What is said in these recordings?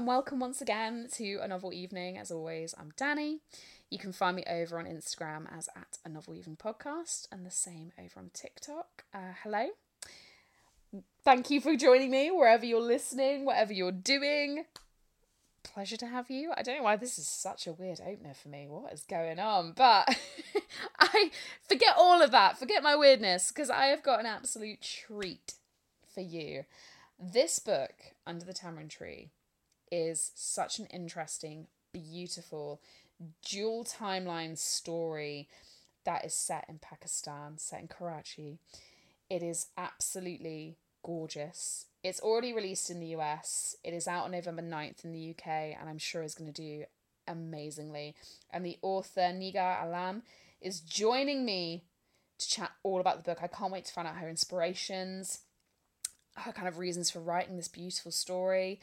and welcome once again to A Novel Evening. As always, I'm Danny. You can find me over on Instagram as at A Novel Evening Podcast, and the same over on TikTok. Hello. Thank you for joining me wherever you're listening, whatever you're doing. Pleasure to have you. I don't know why this is such a weird opener for me. What is going on? But I forget all of that. Forget my weirdness, because I have got an absolute treat for you. This book, Under the Tamarind Tree, is such an interesting, beautiful, dual timeline story that is set in Pakistan, set in Karachi. It is absolutely gorgeous. It's already released in the US. It is out on November 9th in the UK, and I'm sure is going to do amazingly. And the author, Nigar Alam, is joining me to chat all about the book. I can't wait to find out her inspirations, her kind of reasons for writing this beautiful story,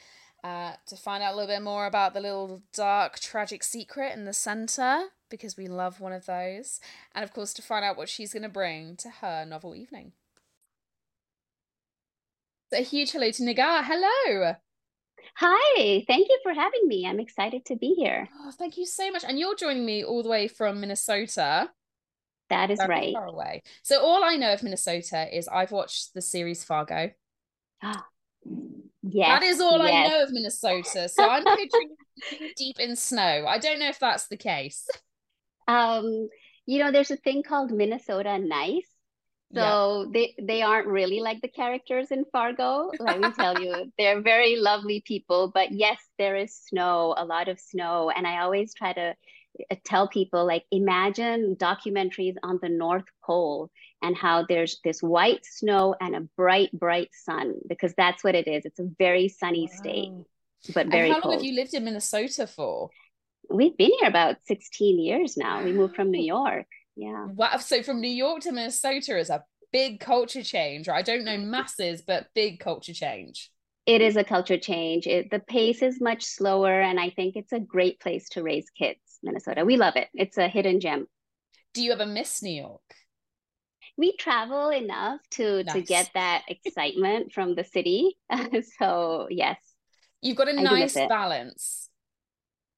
to find out a little bit more about the little dark tragic secret in the centre, because we love one of those, and of course to find out what she's going to bring to her novel evening. So a huge hello to Nigar. Hello. Hi, thank you for having me. I'm excited to be here. Oh, thank you so much. And you're joining me all the way from Minnesota. That is right. Far away. So all I know of Minnesota is I've watched the series Fargo. Yes, that is all I know of Minnesota. So I'm picturing deep in snow. I don't know if that's the case. You know, there's a thing called Minnesota Nice. So they aren't really like the characters in Fargo. Let me tell you, they're very lovely people. But yes, there is snow, a lot of snow. And I always try to tell people, like, imagine documentaries on the North Pole and how there's this white snow and a bright sun, because that's what it is. It's a very sunny state, but very cold. And how long have you lived in Minnesota for? We've been here about 16 years now. We moved from New York. Yeah. Wow. So from New York to Minnesota is a big culture change. I don't know masses, but big culture change. It is a culture change. The pace is much slower, and I think it's a great place to raise kids, Minnesota. We love it. It's a hidden gem. Do you ever miss New York? We travel enough to get that excitement from the city. So yes. You've got a nice balance.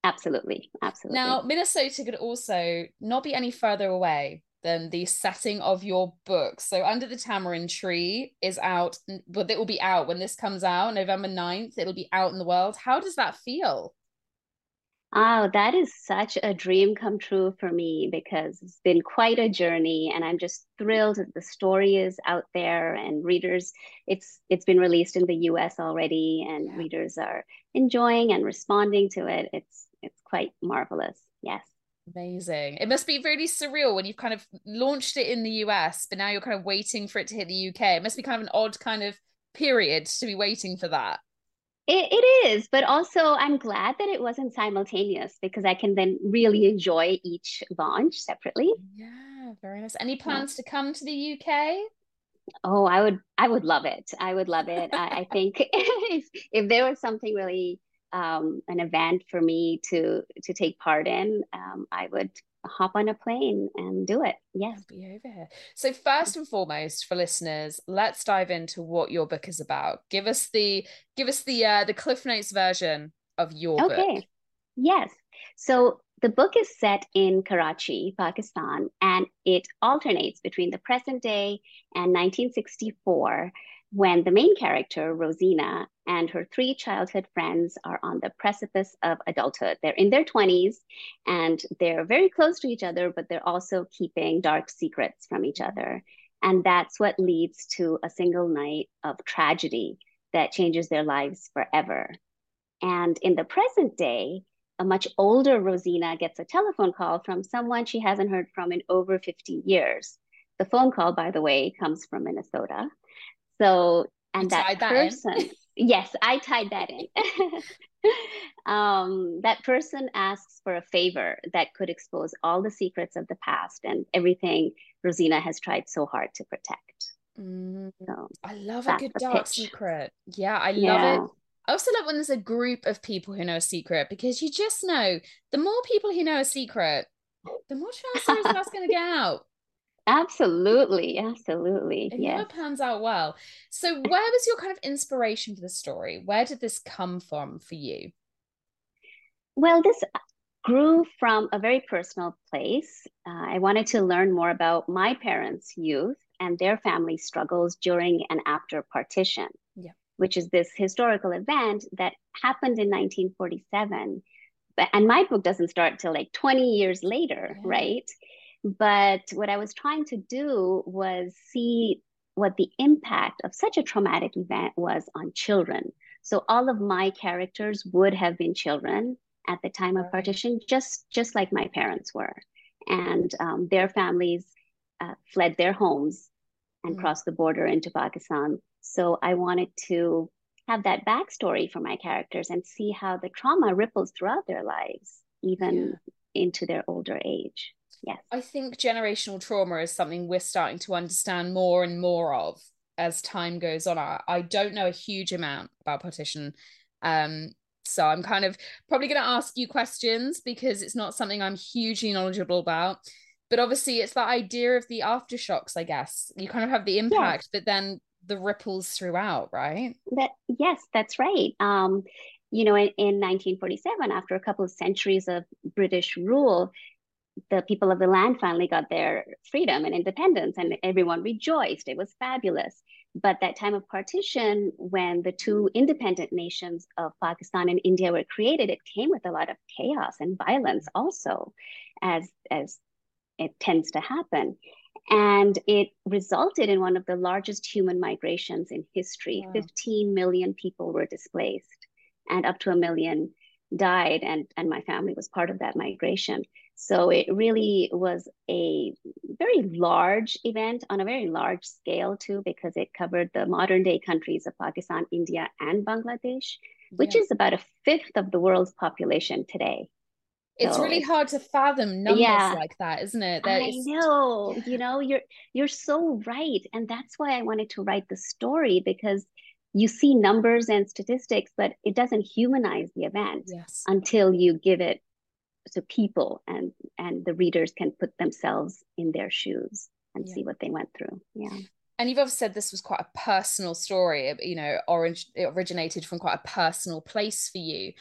Absolutely. Absolutely. Now, Minnesota could also not be any further away than the setting of your book. So Under the Tamarind Tree is out, but it will be out when this comes out, November 9th. It'll be out in the world. How does that feel? Oh, that is such a dream come true for me, because it's been quite a journey, and I'm just thrilled that the story is out there and readers, it's been released in the US already, and readers are enjoying and responding to it. It's quite marvelous. Yes. Amazing. It must be really surreal when you've kind of launched it in the US, but now you're kind of waiting for it to hit the UK. It must be kind of an odd kind of period to be waiting for that. It is, but also I'm glad that it wasn't simultaneous, because I can then really enjoy each launch separately. Yeah, very nice. Any plans to come to the UK? Oh, I would love it. I would love it. I think if there was something really an event for me to take part in, I would hop on a plane and do it. Yes. I'll be over here. So first and foremost, for listeners, let's dive into what your book is about. Give us the Cliff Notes version of your book. Okay. Yes. So the book is set in Karachi, Pakistan, and it alternates between the present day and 1964, when the main character, Rosina, and her three childhood friends are on the precipice of adulthood. They're in their 20s, and they're very close to each other, but they're also keeping dark secrets from each other. And that's what leads to a single night of tragedy that changes their lives forever. And in the present day, a much older Rosina gets a telephone call from someone she hasn't heard from in over 50 years. The phone call, by the way, comes from Minnesota. So, and that person, yes, I tied that in. That person asks for a favor that could expose all the secrets of the past and everything Rosina has tried so hard to protect. So, I love a good dark secret. Yeah, I love it. I also love when there's a group of people who know a secret, because you just know the more people who know a secret, the more chances that's going to get out. Absolutely. It never pans out well. So where was your kind of inspiration for the story? Where did this come from for you? Well, this grew from a very personal place. I wanted to learn more about my parents' youth and their family struggles during and after partition, which is this historical event that happened in 1947. And my book doesn't start till like 20 years later, right? But what I was trying to do was see what the impact of such a traumatic event was on children. So all of my characters would have been children at the time of partition, just like my parents were. And their families fled their homes and crossed the border into Pakistan. So I wanted to have that backstory for my characters and see how the trauma ripples throughout their lives, even into their older age. Yes. I think generational trauma is something we're starting to understand more and more of as time goes on. I don't know a huge amount about partition. So I'm kind of probably going to ask you questions because it's not something I'm hugely knowledgeable about. But obviously it's that idea of the aftershocks, I guess. You kind of have the impact, but then the ripples throughout, right? Yes, that's right. You know, in 1947, after a couple of centuries of British rule, the people of the land finally got their freedom and independence, and everyone rejoiced. It was fabulous. But that time of partition, when the two independent nations of Pakistan and India were created, it came with a lot of chaos and violence also, as it tends to happen. And it resulted in one of the largest human migrations in history. 15 million people were displaced, and up to 1 million died, and my family was part of that migration. So it really was a very large event on a very large scale too, because it covered the modern day countries of Pakistan, India, and Bangladesh, which is about a fifth of the world's population today. It's really hard to fathom numbers like that, isn't it? I know, you know, you're so right. And that's why I wanted to write the story, because you see numbers and statistics, but it doesn't humanize the event until you give it to people and the readers can put themselves in their shoes and see what they went through. Yeah. And you've also said this was quite a personal story, you know, it originated from quite a personal place for you.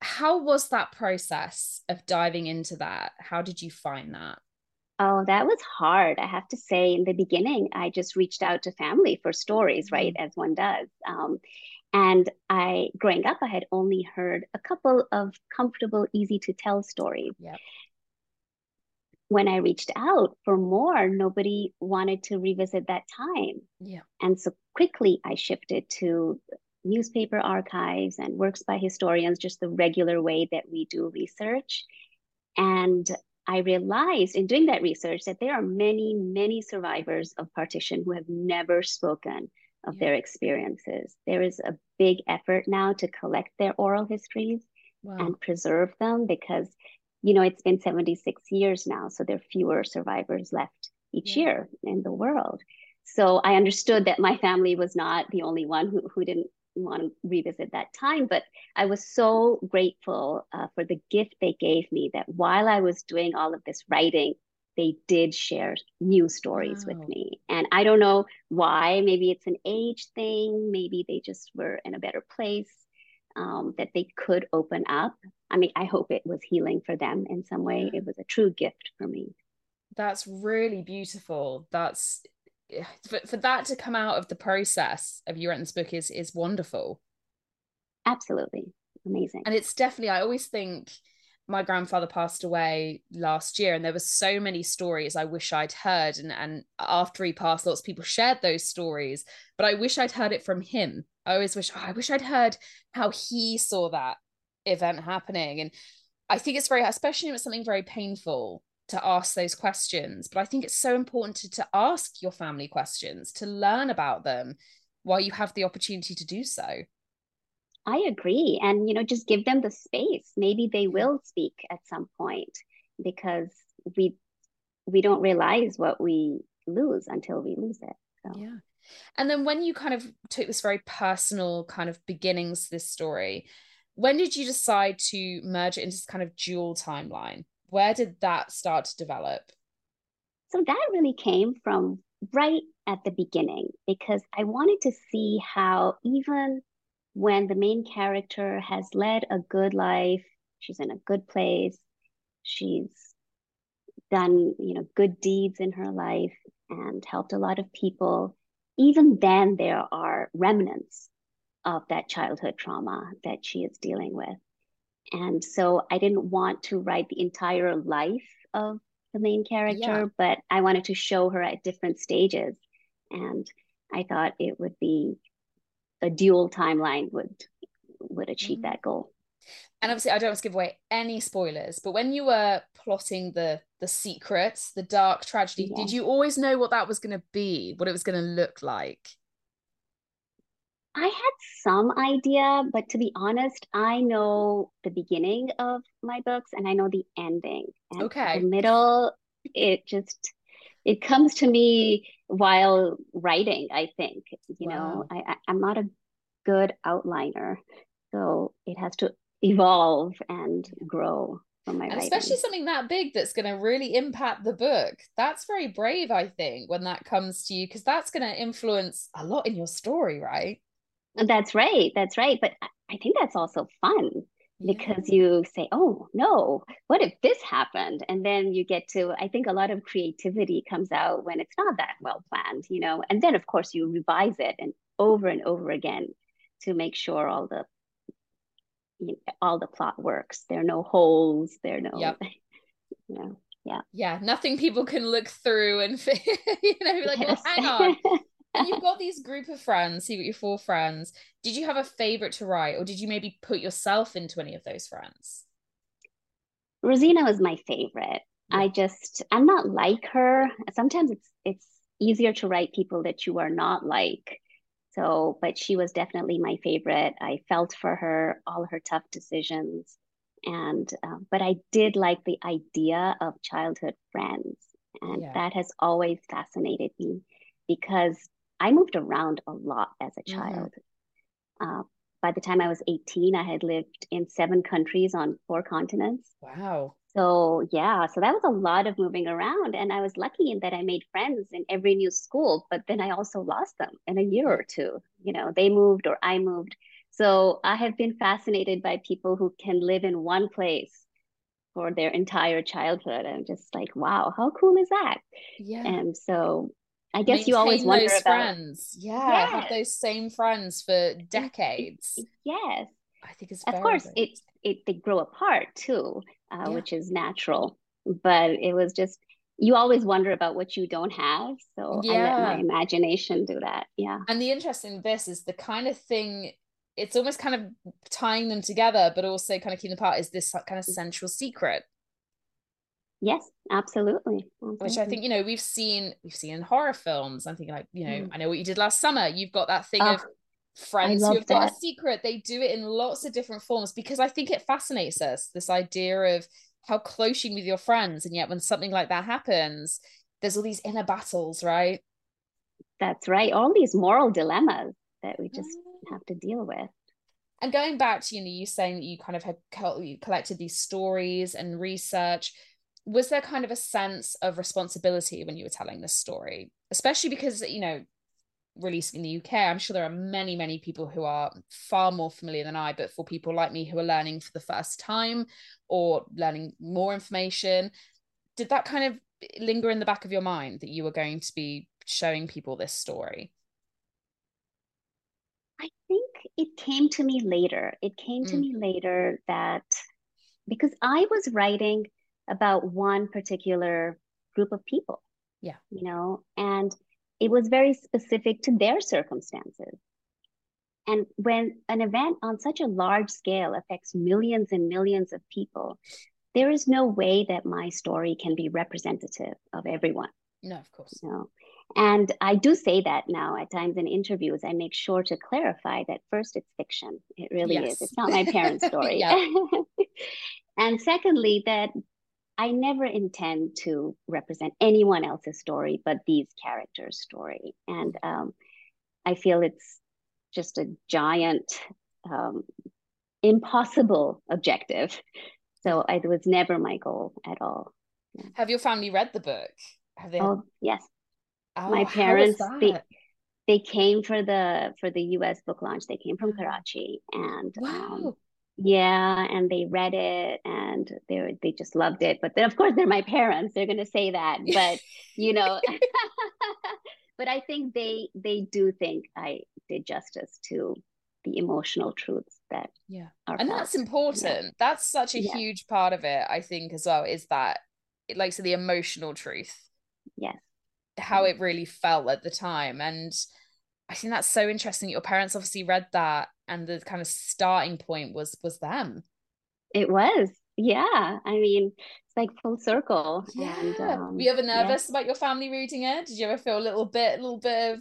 How was that process of diving into that? How did you find that? Oh, that was hard. I have to say, in the beginning, I just reached out to family for stories, right? As one does. And growing up, I had only heard a couple of comfortable, easy to tell stories. When I reached out for more, nobody wanted to revisit that time. And so quickly I shifted to newspaper archives and works by historians, just the regular way that we do research. And I realized in doing that research that there are many, many survivors of partition who have never spoken of their experiences. There is a big effort now to collect their oral histories and preserve them, because, you know, it's been 76 years now, so there are fewer survivors left each year in the world. So I understood that my family was not the only one who didn't want to revisit that time, but I was so grateful for the gift they gave me, that while I was doing all of this writing, they did share new stories with me. And I don't know why. Maybe it's an age thing. Maybe they just were in a better place, that they could open up. I mean, I hope it was healing for them in some way. It was a true gift for me. That's really beautiful. That's for that to come out of the process of you writing this book is wonderful. Absolutely. Amazing. And it's definitely, I always think, my grandfather passed away last year, and there were so many stories I wish I'd heard. And after he passed, lots of people shared those stories, but I wish I'd heard it from him. I always wish, I wish I'd heard how he saw that event happening. And I think it's very, especially if it's something very painful, to ask those questions. But I think it's so important to ask your family questions, to learn about them while you have the opportunity to do so. I agree. And, you know, just give them the space. Maybe they will speak at some point, because we don't realize what we lose until we lose it. So. Yeah. And then when you kind of took this very personal kind of beginnings to this story, when did you decide to merge it into this kind of dual timeline? Where did that start to develop? So that really came from right at the beginning, because I wanted to see how, even when the main character has led a good life She's in a good place. She's done, good deeds in her life and helped a lot of people. Even then, there are remnants of that childhood trauma that she is dealing with. And so I didn't want to write the entire life of the main character, but I wanted to show her at different stages. And I thought it would be a dual timeline would achieve that goal. And obviously I don't want to give away any spoilers, but when you were plotting the secrets, the dark tragedy, did you always know what that was going to be, what it was going to look like? I had some idea, but to be honest, I know the beginning of my books and I know the ending. And the middle, it comes to me while writing, I think. I'm not a good outliner, so it has to evolve and grow from my writing. Especially something that big that's going to really impact the book. That's very brave, I think, when that comes to you, because that's going to influence a lot in your story, right? That's right. But I think that's also fun because you say, oh no, what if this happened? And then you get to, I think a lot of creativity comes out when it's not that well planned, and then of course you revise it and over again to make sure all the plot works. There are no holes. There are no, nothing people can look through and hang on. And you've got these group of friends. So you've got your 4 friends. Did you have a favorite to write, or did you maybe put yourself into any of those friends? Rosina was my favorite. Yeah. I'm not like her. Sometimes it's easier to write people that you are not like. So, but she was definitely my favorite. I felt for her, all her tough decisions. And, but I did like the idea of childhood friends. And that has always fascinated me because I moved around a lot as a child. By the time I was 18, I had lived in 7 countries on 4 continents. Wow. So that was a lot of moving around. And I was lucky in that I made friends in every new school, but then I also lost them in a year or two. They moved or I moved. So I have been fascinated by people who can live in one place for their entire childhood. I'm just like, wow, how cool is that? Yeah. And so I guess you always wonder about friends. Have those same friends for decades. Yes. I think it's of course they grow apart too, which is natural. But it was just, you always wonder about what you don't have. So I let my imagination do that. Yeah. And the interest in this is the kind of thing, it's almost kind of tying them together, but also kind of keeping them apart is this kind of central secret. Yes, absolutely. Which I think, we've seen in horror films. I'm thinking I know what you did last summer. You've got that thing of friends who have got a secret. They do it in lots of different forms because I think it fascinates us, this idea of how close you are with your friends, and yet when something like that happens, there's all these inner battles, right? That's right. All these moral dilemmas that we just have to deal with. And going back to you saying that you kind of had collected these stories and research, was there kind of a sense of responsibility when you were telling this story, especially because released in the UK, I'm sure there are many, many people who are far more familiar than I, but for people like me who are learning for the first time or learning more information, did that kind of linger in the back of your mind that you were going to be showing people this story? I think it came to me later. That because I was writing about one particular group of people, and it was very specific to their circumstances. And when an event on such a large scale affects millions and millions of people, there is no way that my story can be representative of everyone. No, of course. And I do say that now at times in interviews, I make sure to clarify that first, it's fiction. It really is. It's not my parents' story. And secondly, that I never intend to represent anyone else's story but these characters' story. And I feel it's just a giant, impossible objective. So it was never my goal at all. Yeah. Have your family read the book? Have they? Oh, yes. Oh, my parents, they came for the US book launch. They came from Karachi. And Yeah, and they read it and they just loved it. But then, of course, they're my parents. They're going to say that. But, you know, but I think they do think I did justice to the emotional truths that that's important. Yeah. That's such a huge part of it, I think, as well, is that, like, so the emotional truth. Yes. How it really felt at the time. And I think that's so interesting. Your parents obviously read that, and the kind of starting point was them. It was, yeah. I mean, it's like full circle. Yeah. And, were you ever nervous about your family reading it? Did you ever feel a little bit of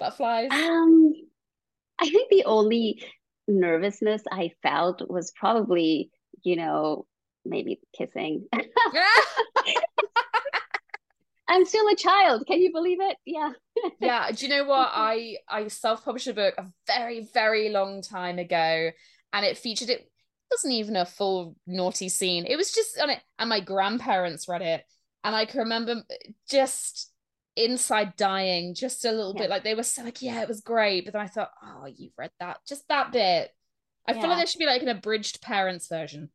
butterflies? I think the only nervousness I felt was probably, you know, maybe kissing. I'm still a child. Can you believe it? Yeah. Yeah. Do you know what? I self-published a book a very, very long time ago, and it wasn't even a full naughty scene. It was just on it. And my grandparents read it. And I can remember just inside dying just a little bit. Like, they were so like, yeah, it was great. But then I thought, oh, you've read that. Just that bit. I feel like there should be like an abridged parents version.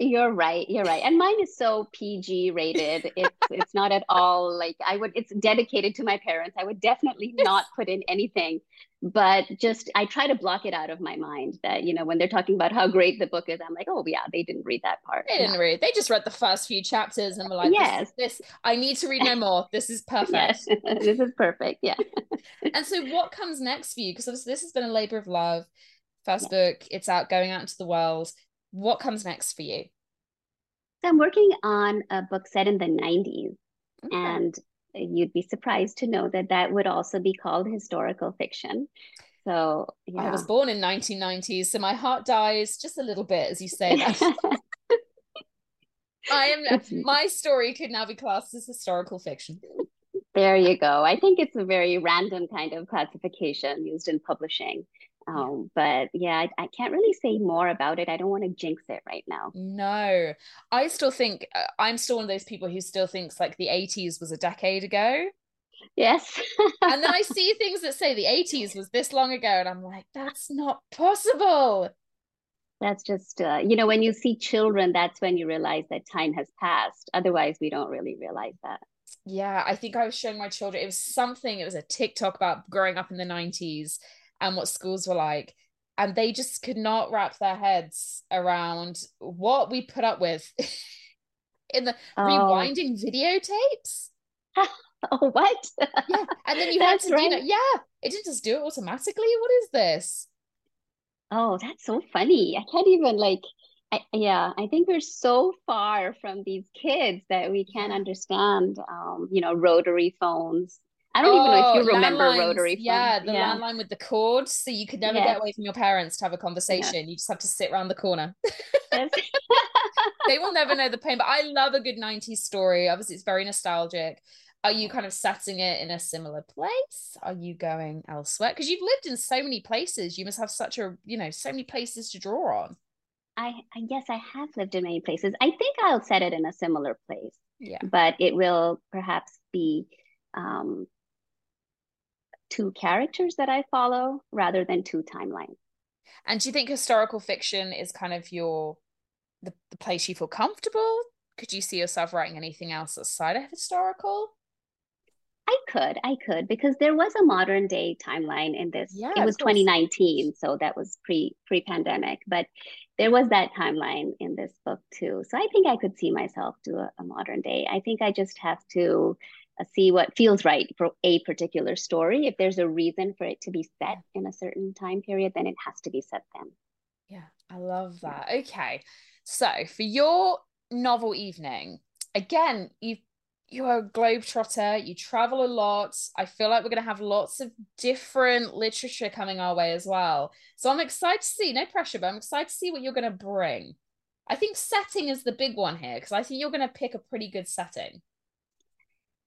You're right. And mine is so PG rated. It's not at all like it's dedicated to my parents. I would definitely not put in anything, but just, I try to block it out of my mind that, you know, when they're talking about how great the book is, I'm like, oh yeah, they didn't read that part. They just read the first few chapters and were like, this I need to read no more. This is perfect. This is perfect. Yeah. And so what comes next for you? Because this has been a labor of love. First book, it's out, going out into the world. What comes next for you? So I'm working on a book set in the 90s. Okay. And you'd be surprised to know that would also be called historical fiction. So I was born in 1990s, so my heart dies just a little bit as you say that. My story could now be classed as historical fiction. There you go. I think it's a very random kind of classification used in publishing. But yeah, I can't really say more about it. I don't want to jinx it right now. No, I still think I'm still one of those people who still thinks like the 80s was a decade ago. Yes. And then I see things that say the 80s was this long ago, and I'm like, that's not possible. That's just, you know, when you see children, that's when you realize that time has passed. Otherwise, we don't really realize that. Yeah, I think I was showing my children, it was a TikTok about growing up in the 90s. And what schools were like, and they just could not wrap their heads around what we put up with in the rewinding videotapes. Oh, what? Yeah, and then you had to, you know, it didn't just do it automatically. What is this? Oh, that's so funny. I can't even I think we're so far from these kids that we can't understand, you know, rotary phones. I don't even know if you remember rotary phones. Yeah, the landline with the cord. So you could never get away from your parents to have a conversation. Yeah. You just have to sit around the corner. Yes. They will never know the pain. But I love a good 90s story. Obviously, it's very nostalgic. Are you kind of setting it in a similar place? Are you going elsewhere? Because you've lived in so many places. You must have such a, you know, so many places to draw on. I guess I have lived in many places. I think I'll set it in a similar place. Yeah. But it will perhaps be... two characters that I follow rather than two timelines. And do you think historical fiction is kind of the place you feel comfortable? Could you see yourself writing anything else outside of historical? I could, because there was a modern day timeline in this. Yeah, it was 2019, so that was pre-pandemic, but there was that timeline in this book too. So I think I could see myself do a modern day. I think I just have to see what feels right for a particular story. If there's a reason for it to be set in a certain time period, then it has to be set then. Yeah, I love that. Okay, so for your novel evening, again, you're a globetrotter, you travel a lot. I feel like we're going to have lots of different literature coming our way as well. So I'm excited to see, no pressure, but I'm excited to see what you're going to bring. I think setting is the big one here, because I think you're going to pick a pretty good setting.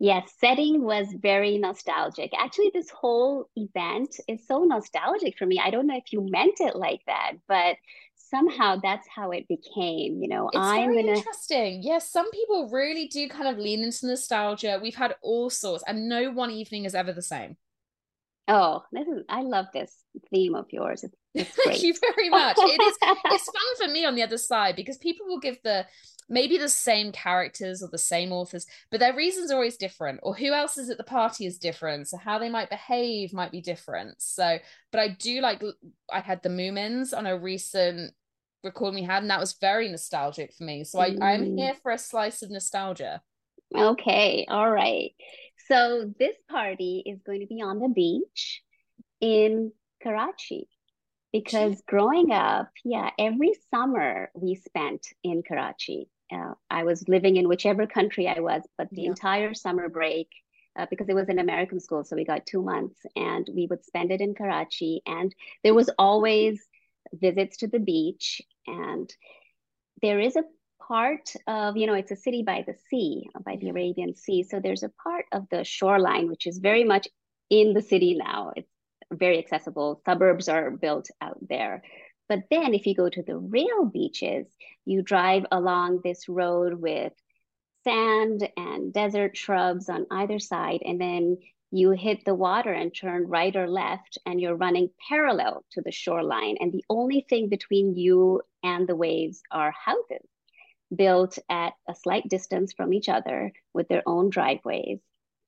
Yes, setting was very nostalgic. Actually, this whole event is so nostalgic for me. I don't know if you meant it like that, but somehow that's how it became, you know. It's very interesting. Yes, some people really do kind of lean into nostalgia. We've had all sorts, and no one evening is ever the same. Oh, I love this theme of yours. It's great. Thank you very much. It's fun for me on the other side, because people will give maybe the same characters or the same authors, but their reasons are always different, or who else is at the party is different, so how they might behave might be different. So, but I do like, I had the Moomins on a recent recording we had, and that was very nostalgic for me. So I'm here for a slice of nostalgia. Okay, all right. So this party is going to be on the beach in Karachi, because growing up, every summer we spent in Karachi. I was living in whichever country I was, but the entire summer break, because it was an American school, so we got 2 months, and we would spend it in Karachi. And there was always visits to the beach. And there is a part of, it's a city by the sea, by the Arabian Sea. So there's a part of the shoreline, which is very much in the city now. It's very accessible. Suburbs are built out there. But then if you go to the real beaches, you drive along this road with sand and desert shrubs on either side. And then you hit the water and turn right or left, and you're running parallel to the shoreline. And the only thing between you and the waves are houses, built at a slight distance from each other with their own driveways.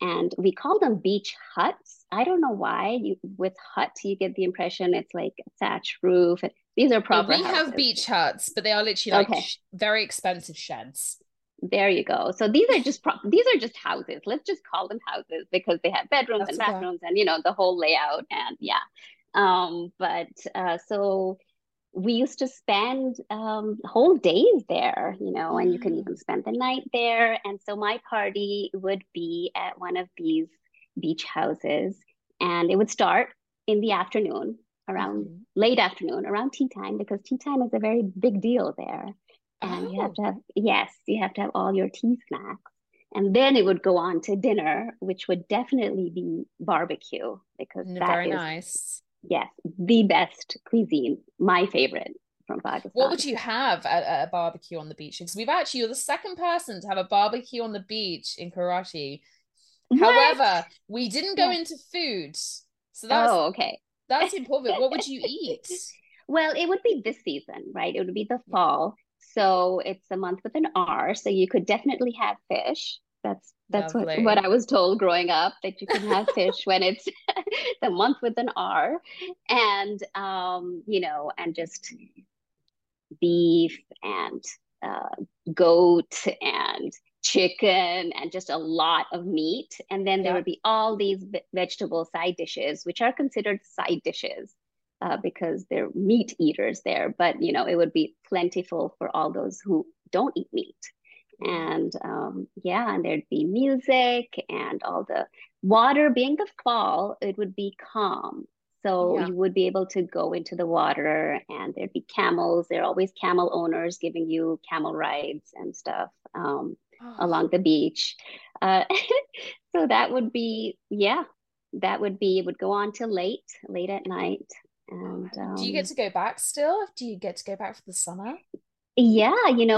And we call them beach huts. I don't know why. With hut, you get the impression it's like a thatch roof. These are proper houses. We have beach huts, but they are literally like very expensive sheds. There you go. So these are just houses. Let's just call them houses, because they have bedrooms and bathrooms and, the whole layout. And so we used to spend whole days there, and you can even spend the night there. And so my party would be at one of these beach houses, and it would start in the afternoon, around late afternoon, around tea time, because tea time is a very big deal there. And you have to have all your tea snacks. And then it would go on to dinner, which would definitely be barbecue, because very nice. Yes, the best cuisine, my favorite from Pakistan. What would you have at a barbecue on the beach? Because you're the second person to have a barbecue on the beach in Karachi. What? However, we didn't go into food. So that's, that's important. What would you eat? Well, it would be this season, right? It would be the fall. So it's a month with an R. So you could definitely have fish. That's what I was told growing up, that you can have fish when it's the month with an R, and and just beef and goat and chicken and just a lot of meat. And then there would be all these vegetable side dishes, which are considered side dishes because they're meat eaters there. But it would be plentiful for all those who don't eat meat. And and there'd be music, and all the water being the fall, it would be calm. So you would be able to go into the water, and there'd be camels. There are always camel owners giving you camel rides and stuff along the beach. So it would go on till late at night. And do you get to go back still? Do you get to go back for the summer? Yeah,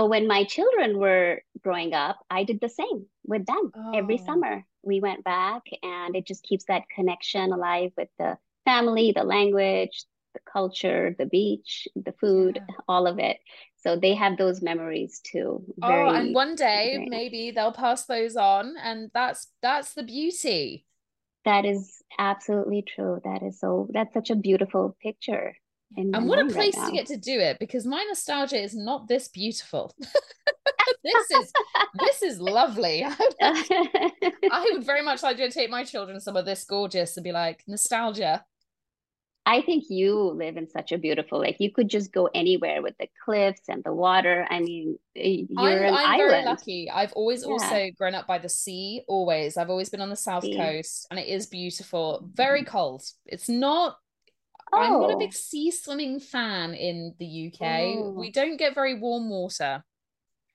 when my children were growing up, I did the same with them. Every summer we went back, and it just keeps that connection alive with the family, the language, the culture, the beach, the food, all of it. So they have those memories too. And one day maybe they'll pass those on, and that's the beauty. That is absolutely true. That's such a beautiful picture. And what a place to get to do it, because my nostalgia is not this beautiful. This is lovely. I would very much like to take my children somewhere this gorgeous and be like, nostalgia. I think you live in such a beautiful, like you could just go anywhere with the cliffs and the water. I mean, I'm very lucky. I've always also grown up by the sea, always. I've always been on the South Coast, and it is beautiful. Very cold. It's not... I'm not a big sea swimming fan in the UK. Oh. We don't get very warm water.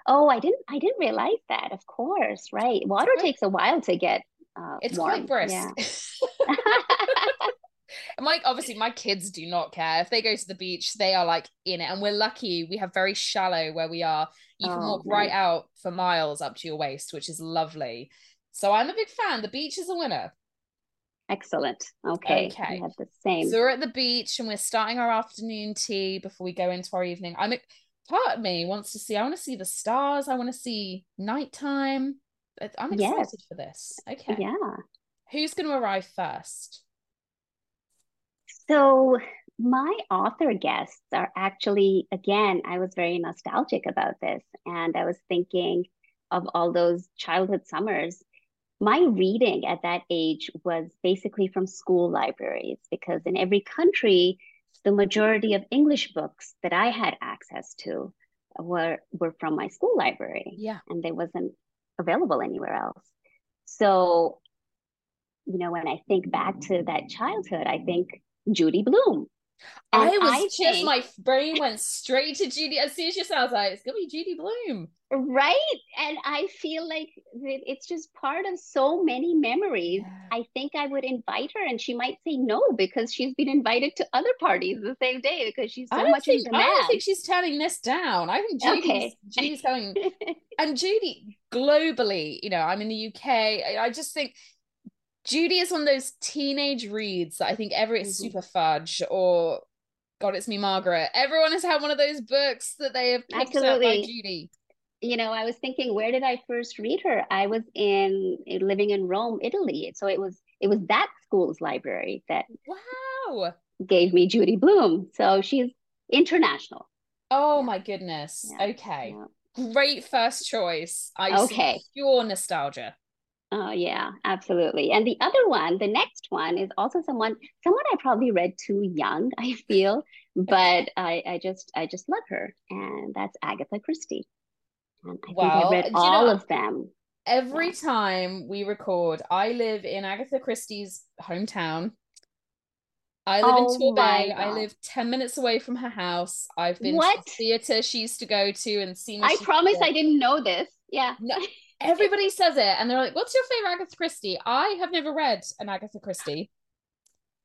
Oh, I didn't realize that. Of course, right? Water takes a while to get it's warm. Quite brisk. Yeah. Obviously, my kids do not care. If they go to the beach, they are like in it. And we're lucky we have very shallow where we are. You can walk right out for miles up to your waist, which is lovely. So I'm a big fan. The beach is a winner. Excellent. Okay. We have the same. So we're at the beach and we're starting our afternoon tea before we go into our evening. Part of me wants to see. I want to see the stars. I want to see nighttime. I'm excited for this. Okay. Yeah. Who's going to arrive first? So my author guests are actually, again, I was very nostalgic about this, and I was thinking of all those childhood summers. My reading at that age was basically from school libraries, because in every country, the majority of English books that I had access to were from my school library. Yeah. And they wasn't available anywhere else. So, you know, when I think back to that childhood, I think Judy Blume. And my brain went straight to Judy. As soon as you said, I was like, it's gonna be Judy Blume, right? And I feel like it's just part of so many memories. Yeah. I think I would invite her, and she might say no, because she's been invited to other parties the same day, because she's in demand. I don't think she's turning this down. I think Judy's going. And Judy, globally, you know, I'm in the UK. I just think Judy is one of those teenage reads that I think it's Super Fudge or God, It's Me, Margaret. Everyone has had one of those books that they have picked up by Judy. You know, I was thinking, where did I first read her? I was living in Rome, Italy. So it was that school's library that gave me Judy Blume. So she's international. Oh, my goodness. Yeah. Okay. Yeah. Great first choice. I see your nostalgia. Oh, yeah, absolutely. And the next one is also someone I probably read too young, I feel, but I just love her. And that's Agatha Christie. And I think I read all of them. Every time we record, I live in Agatha Christie's hometown. I live in Torbay. I live 10 minutes away from her house. I've been to the theater she used to go to and seen. I promise I didn't know this. Yeah. No. Everybody says it, and they're like, what's your favorite Agatha Christie? I have never read an Agatha Christie.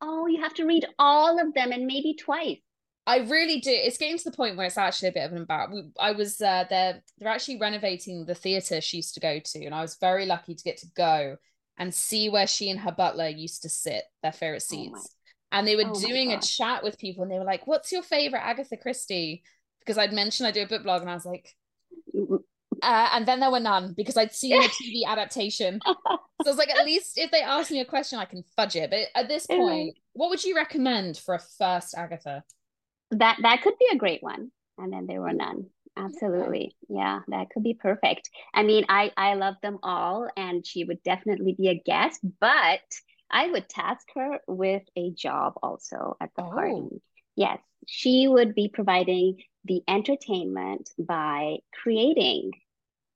Oh, you have to read all of them, and maybe twice. I really do. It's getting to the point where it's actually a bit of an embarrassment. I was there. They're actually renovating the theatre she used to go to, and I was very lucky to get to go and see where she and her butler used to sit, their favourite seats. And they were doing a chat with people, and they were like, what's your favourite Agatha Christie? Because I'd mentioned I do a book blog, and I was like... and then there were none, because I'd seen the TV adaptation. So I was like, at least if they ask me a question, I can fudge it. But at this point, what would you recommend for a first Agatha? That could be a great one. And then there were none. Absolutely. Yeah, that could be perfect. I mean, I love them all, and she would definitely be a guest, but I would task her with a job also at the party. Yes, she would be providing the entertainment by creating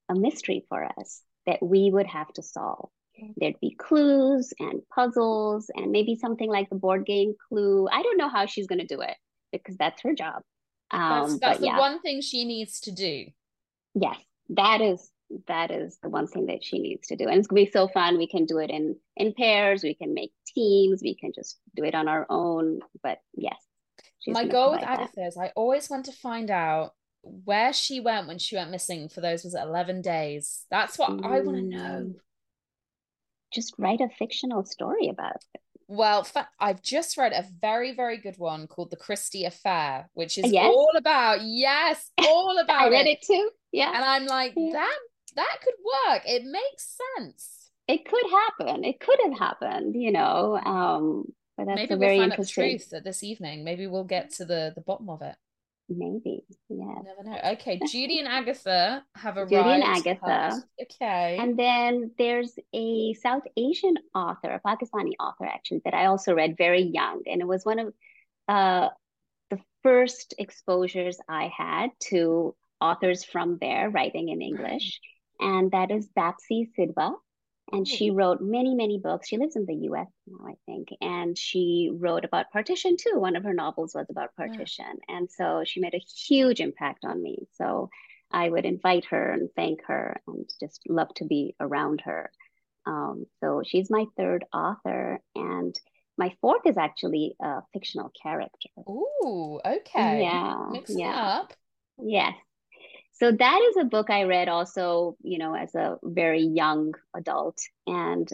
a mystery for us that we would have to solve. There'd be clues and puzzles and maybe something like the board game Clue. I don't know how she's going to do it, because that's her job. That's the one thing she needs to do. Yes, that is the one thing that she needs to do. And it's going to be so fun. We can do it in pairs. We can make teams. We can just do it on our own. But yes. My goal with Agatha is I always want to find out where she went when she went missing for those 11 days. That's what I want to know. Just write a fictional story about it. Well, I've just read a very, very good one called The Christie Affair, which is all about I read it too. Yeah. And I'm like, that could work. It makes sense. It could happen. It could have happened, you know. Maybe we'll find out the truth this evening. Maybe we'll get to the bottom of it. Maybe, yeah. Never know. Okay, Judy and Agatha have arrived. Judy and Agatha. Okay. And then there's a South Asian author, a Pakistani author, actually, that I also read very young. And it was one of the first exposures I had to authors from there writing in English. And that is Bapsi Sidwa. And she wrote many, many books. She lives in the US now, I think. And she wrote about partition too. One of her novels was about partition. Yeah. And so she made a huge impact on me. So I would invite her and thank her and just love to be around her. So she's my third author. And my fourth is actually a fictional character. Ooh, okay. Yeah. Mixing up. Yes. So that is a book I read also, you know, as a very young adult. And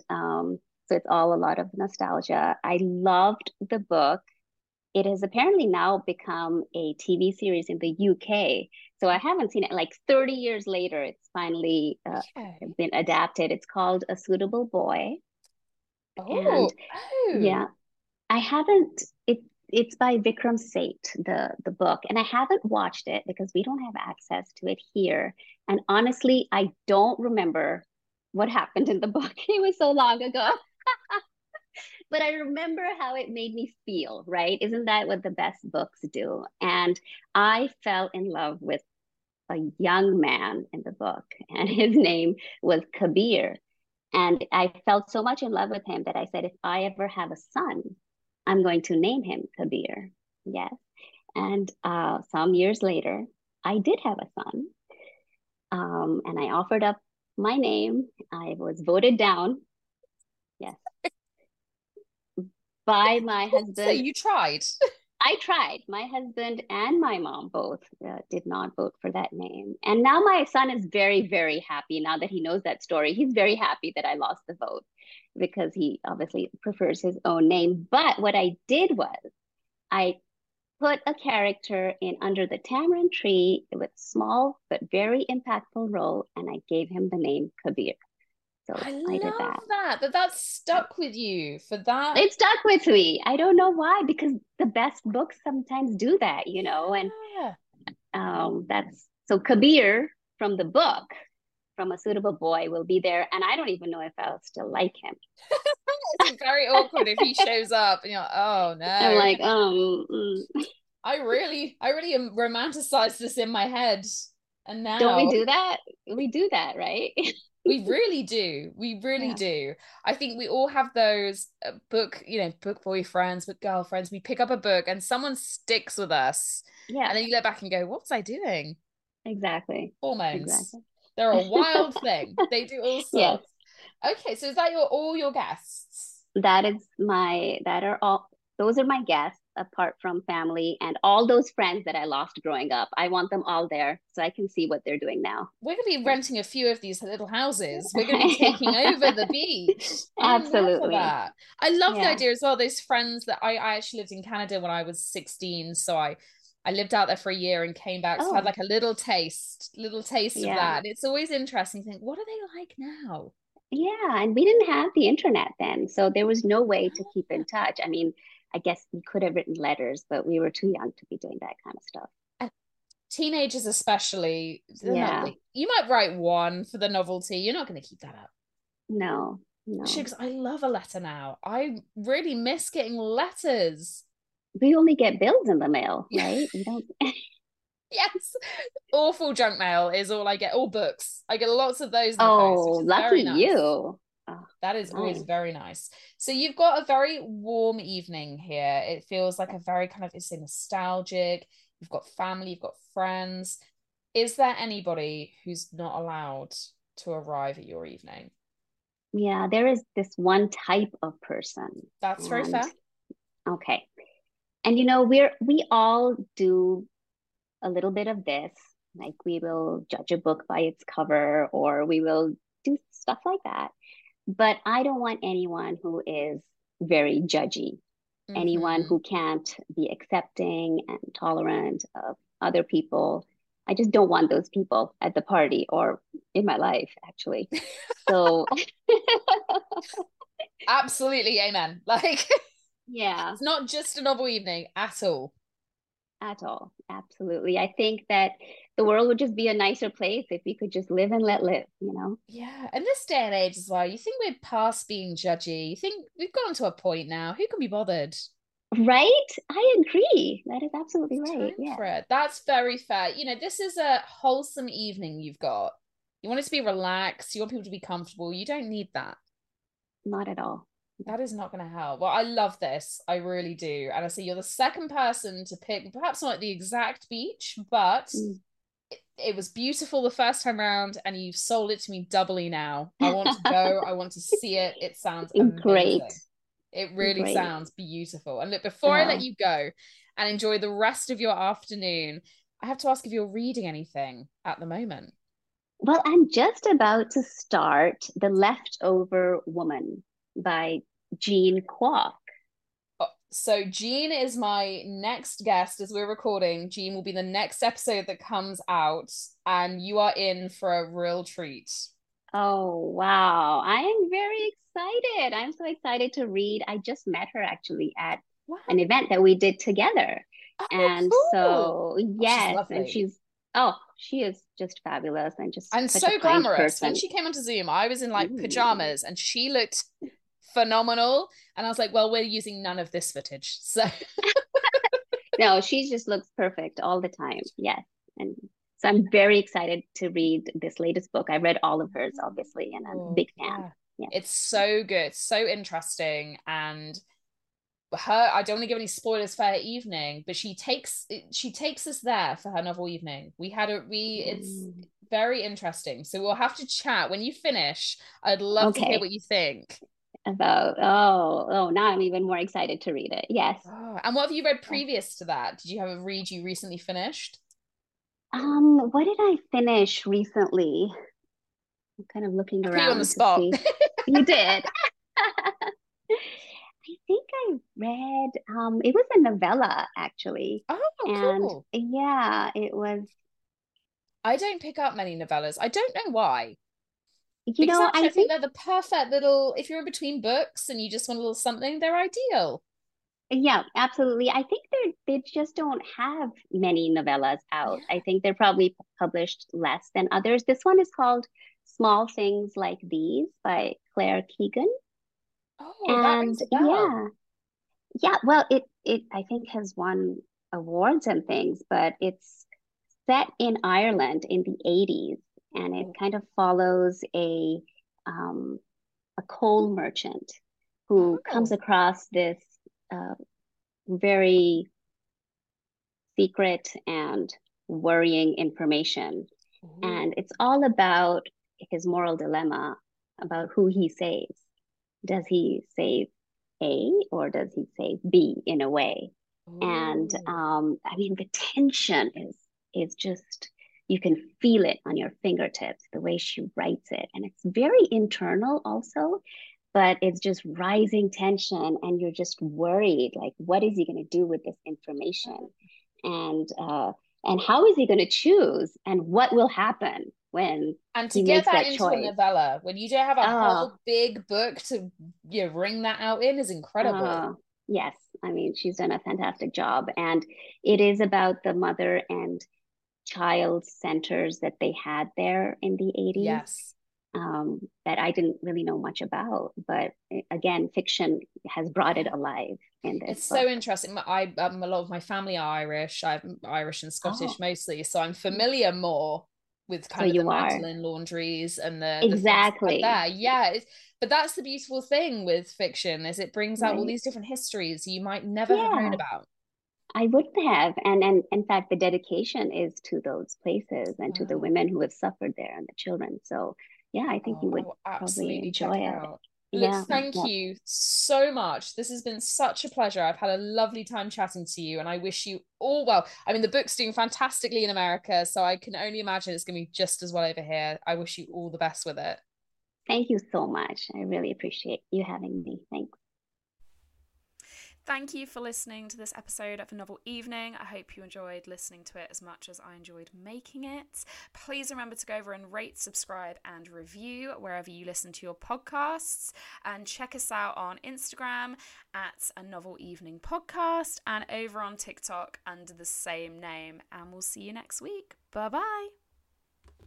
So it's all a lot of nostalgia. I loved the book. It has apparently now become a TV series in the UK. So I haven't seen it. Like 30 years later, it's finally been adapted. It's called A Suitable Boy. Yeah, I haven't, it's by Vikram Seth, the book. And I haven't watched it because we don't have access to it here. And honestly, I don't remember what happened in the book. It was so long ago. But I remember how it made me feel, right? Isn't that what the best books do? And I fell in love with a young man in the book, and his name was Kabir. And I felt so much in love with him that I said, if I ever have a son, I'm going to name him Kabir. Yes. And some years later, I did have a son. And I offered up my name. I was voted down. Yes. By my husband. So you tried. I tried. My husband and my mom both did not vote for that name. And now my son is very, very happy. Now that he knows that story, he's very happy that I lost the vote because he obviously prefers his own name. But what I did was I put a character in Under the Tamarind Tree with small but very impactful role, and I gave him the name Kabir. So I love that that's stuck with you for that. It stuck with me. I don't know why, because the best books sometimes do that, you know, and that's so Kabir from the book, from A Suitable Boy, will be there. And I don't even know if I'll still like him. It's very awkward if he shows up and you're like, oh no. I'm like, I really romanticized this in my head. And now don't we do that? We do that, right? We really do. We really do. I think we all have those book boyfriends, book girlfriends. We pick up a book and someone sticks with us. Yeah. And then you look back and go, what was I doing? Exactly. Hormones. Exactly. They're a wild thing. They do all sorts. Yes. Okay. So is that all your guests? Those are my guests, apart from family and all those friends that I lost growing up. I want them all there so I can see what they're doing now. We're going to be renting a few of these little houses. We're going to be taking over the beach. Absolutely. I love the idea as well. Those friends that I actually lived in Canada when I was 16. So I lived out there for a year and came back. So I had like a little taste of that. And it's always interesting to think, what are they like now? Yeah. And we didn't have the internet then. So there was no way to keep in touch. I mean, I guess we could have written letters, but we were too young to be doing that kind of stuff. And teenagers especially. You might write one for the novelty. You're not going to keep that up. No. Because I love a letter now. I really miss getting letters. We only get bills in the mail, right? You don't... Yes. Awful junk mail is all I get. All books. I get lots of those. Oh, lucky you. That is always very nice. So you've got a very warm evening here. It feels like a very kind of, it's nostalgic. You've got family, you've got friends. Is there anybody who's not allowed to arrive at your evening? Yeah, there is this one type of person. That's very fair. Okay. And we all do a little bit of this. Like we will judge a book by its cover, or we will do stuff like that. But I don't want anyone who is very judgy, anyone who can't be accepting and tolerant of other people. I just don't want those people at the party or in my life, actually. So absolutely, amen. Like, yeah, it's not just a novel evening at all. At all. Absolutely. I think that the world would just be a nicer place if we could just live and let live, you know? Yeah. And this day and age as well, you think we're past being judgy. You think we've gotten to a point now. Who can be bothered? Right? I agree. That is absolutely right. Yeah. That's very fair. This is a wholesome evening you've got. You want it to be relaxed. You want people to be comfortable. You don't need that. Not at all. That is not going to help. Well, I love this. I really do. And I say you're the second person to pick, perhaps not the exact beach, but... It was beautiful the first time round, and you've sold it to me doubly now. I want to go. I want to see it. It sounds amazing. Great. It really sounds beautiful. And look, before I let you go and enjoy the rest of your afternoon, I have to ask if you're reading anything at the moment. Well, I'm just about to start The Leftover Woman by Jean Kwok. So Jean is my next guest as we're recording. Jean will be the next episode that comes out, and you are in for a real treat. Oh, wow. I am very excited. I'm so excited to read. I just met her actually at an event that we did together. Oh, and cool. So, yes, oh, she's and she's, oh, she is just fabulous and just and such so a glamorous person. When she came onto Zoom, I was in like pajamas and she looked phenomenal, and I was like, well, we're using none of this footage, so no, she just looks perfect all the time. Yes, and so I'm very excited to read this latest book. I read all of hers, obviously, and I'm a big fan. Yeah. It's so good, so interesting, and her, I don't want to give any spoilers for her evening, but she takes us there for her novel evening. It's very interesting, so we'll have to chat when you finish. I'd love to hear what you think about now I'm even more excited to read it. Yes. Oh, and what have you read previous to that? Did you have a read you recently finished? What did I finish recently? I'm kind of looking around. You on the spot. You did. I think I read it was a novella actually. Oh, cool. Yeah, it was. I don't pick up many novellas. I don't know why. I think they're the perfect little, if you're in between books and you just want a little something, they're ideal. Yeah, absolutely. I think they just don't have many novellas out. Yeah. I think they're probably published less than others. This one is called Small Things Like These by Claire Keegan. Oh, and that yeah. Well, it I think has won awards and things, but it's set in Ireland in the 80s. And it kind of follows a coal merchant who comes across this very secret and worrying information. Mm-hmm. And it's all about his moral dilemma about who he saves. Does he save A or does he save B in a way? Mm-hmm. And I mean, the tension is just... You can feel it on your fingertips, the way she writes it. And it's very internal also, but it's just rising tension and you're just worried, like, what is he going to do with this information? And how is he going to choose? And what will happen when he makes that choice? And to get that into a novella, when you don't have a whole big book to wring that out in, is incredible. Yes. I mean, she's done a fantastic job. And it is about the mother and child centers that they had there in the 80s. Yes. That I didn't really know much about, but again, fiction has brought it alive in this. It's book. So interesting. A lot of my family are Irish. I'm Irish and Scottish mostly, so I'm familiar more with kind of the mandolin laundries and the exactly like that. Yeah, but that's the beautiful thing with fiction is it brings out all these different histories you might never have known about. I wouldn't have, and in fact, the dedication is to those places and to the women who have suffered there and the children. So, yeah, I think you would absolutely enjoy it. Thank you so much. This has been such a pleasure. I've had a lovely time chatting to you, and I wish you all well. I mean, the book's doing fantastically in America, so I can only imagine it's going to be just as well over here. I wish you all the best with it. Thank you so much. I really appreciate you having me. Thanks. Thank you for listening to this episode of A Novel Evening. I hope you enjoyed listening to it as much as I enjoyed making it. Please remember to go over and rate, subscribe, and review wherever you listen to your podcasts. And check us out on Instagram at A Novel Evening Podcast and over on TikTok under the same name. And we'll see you next week. Bye-bye.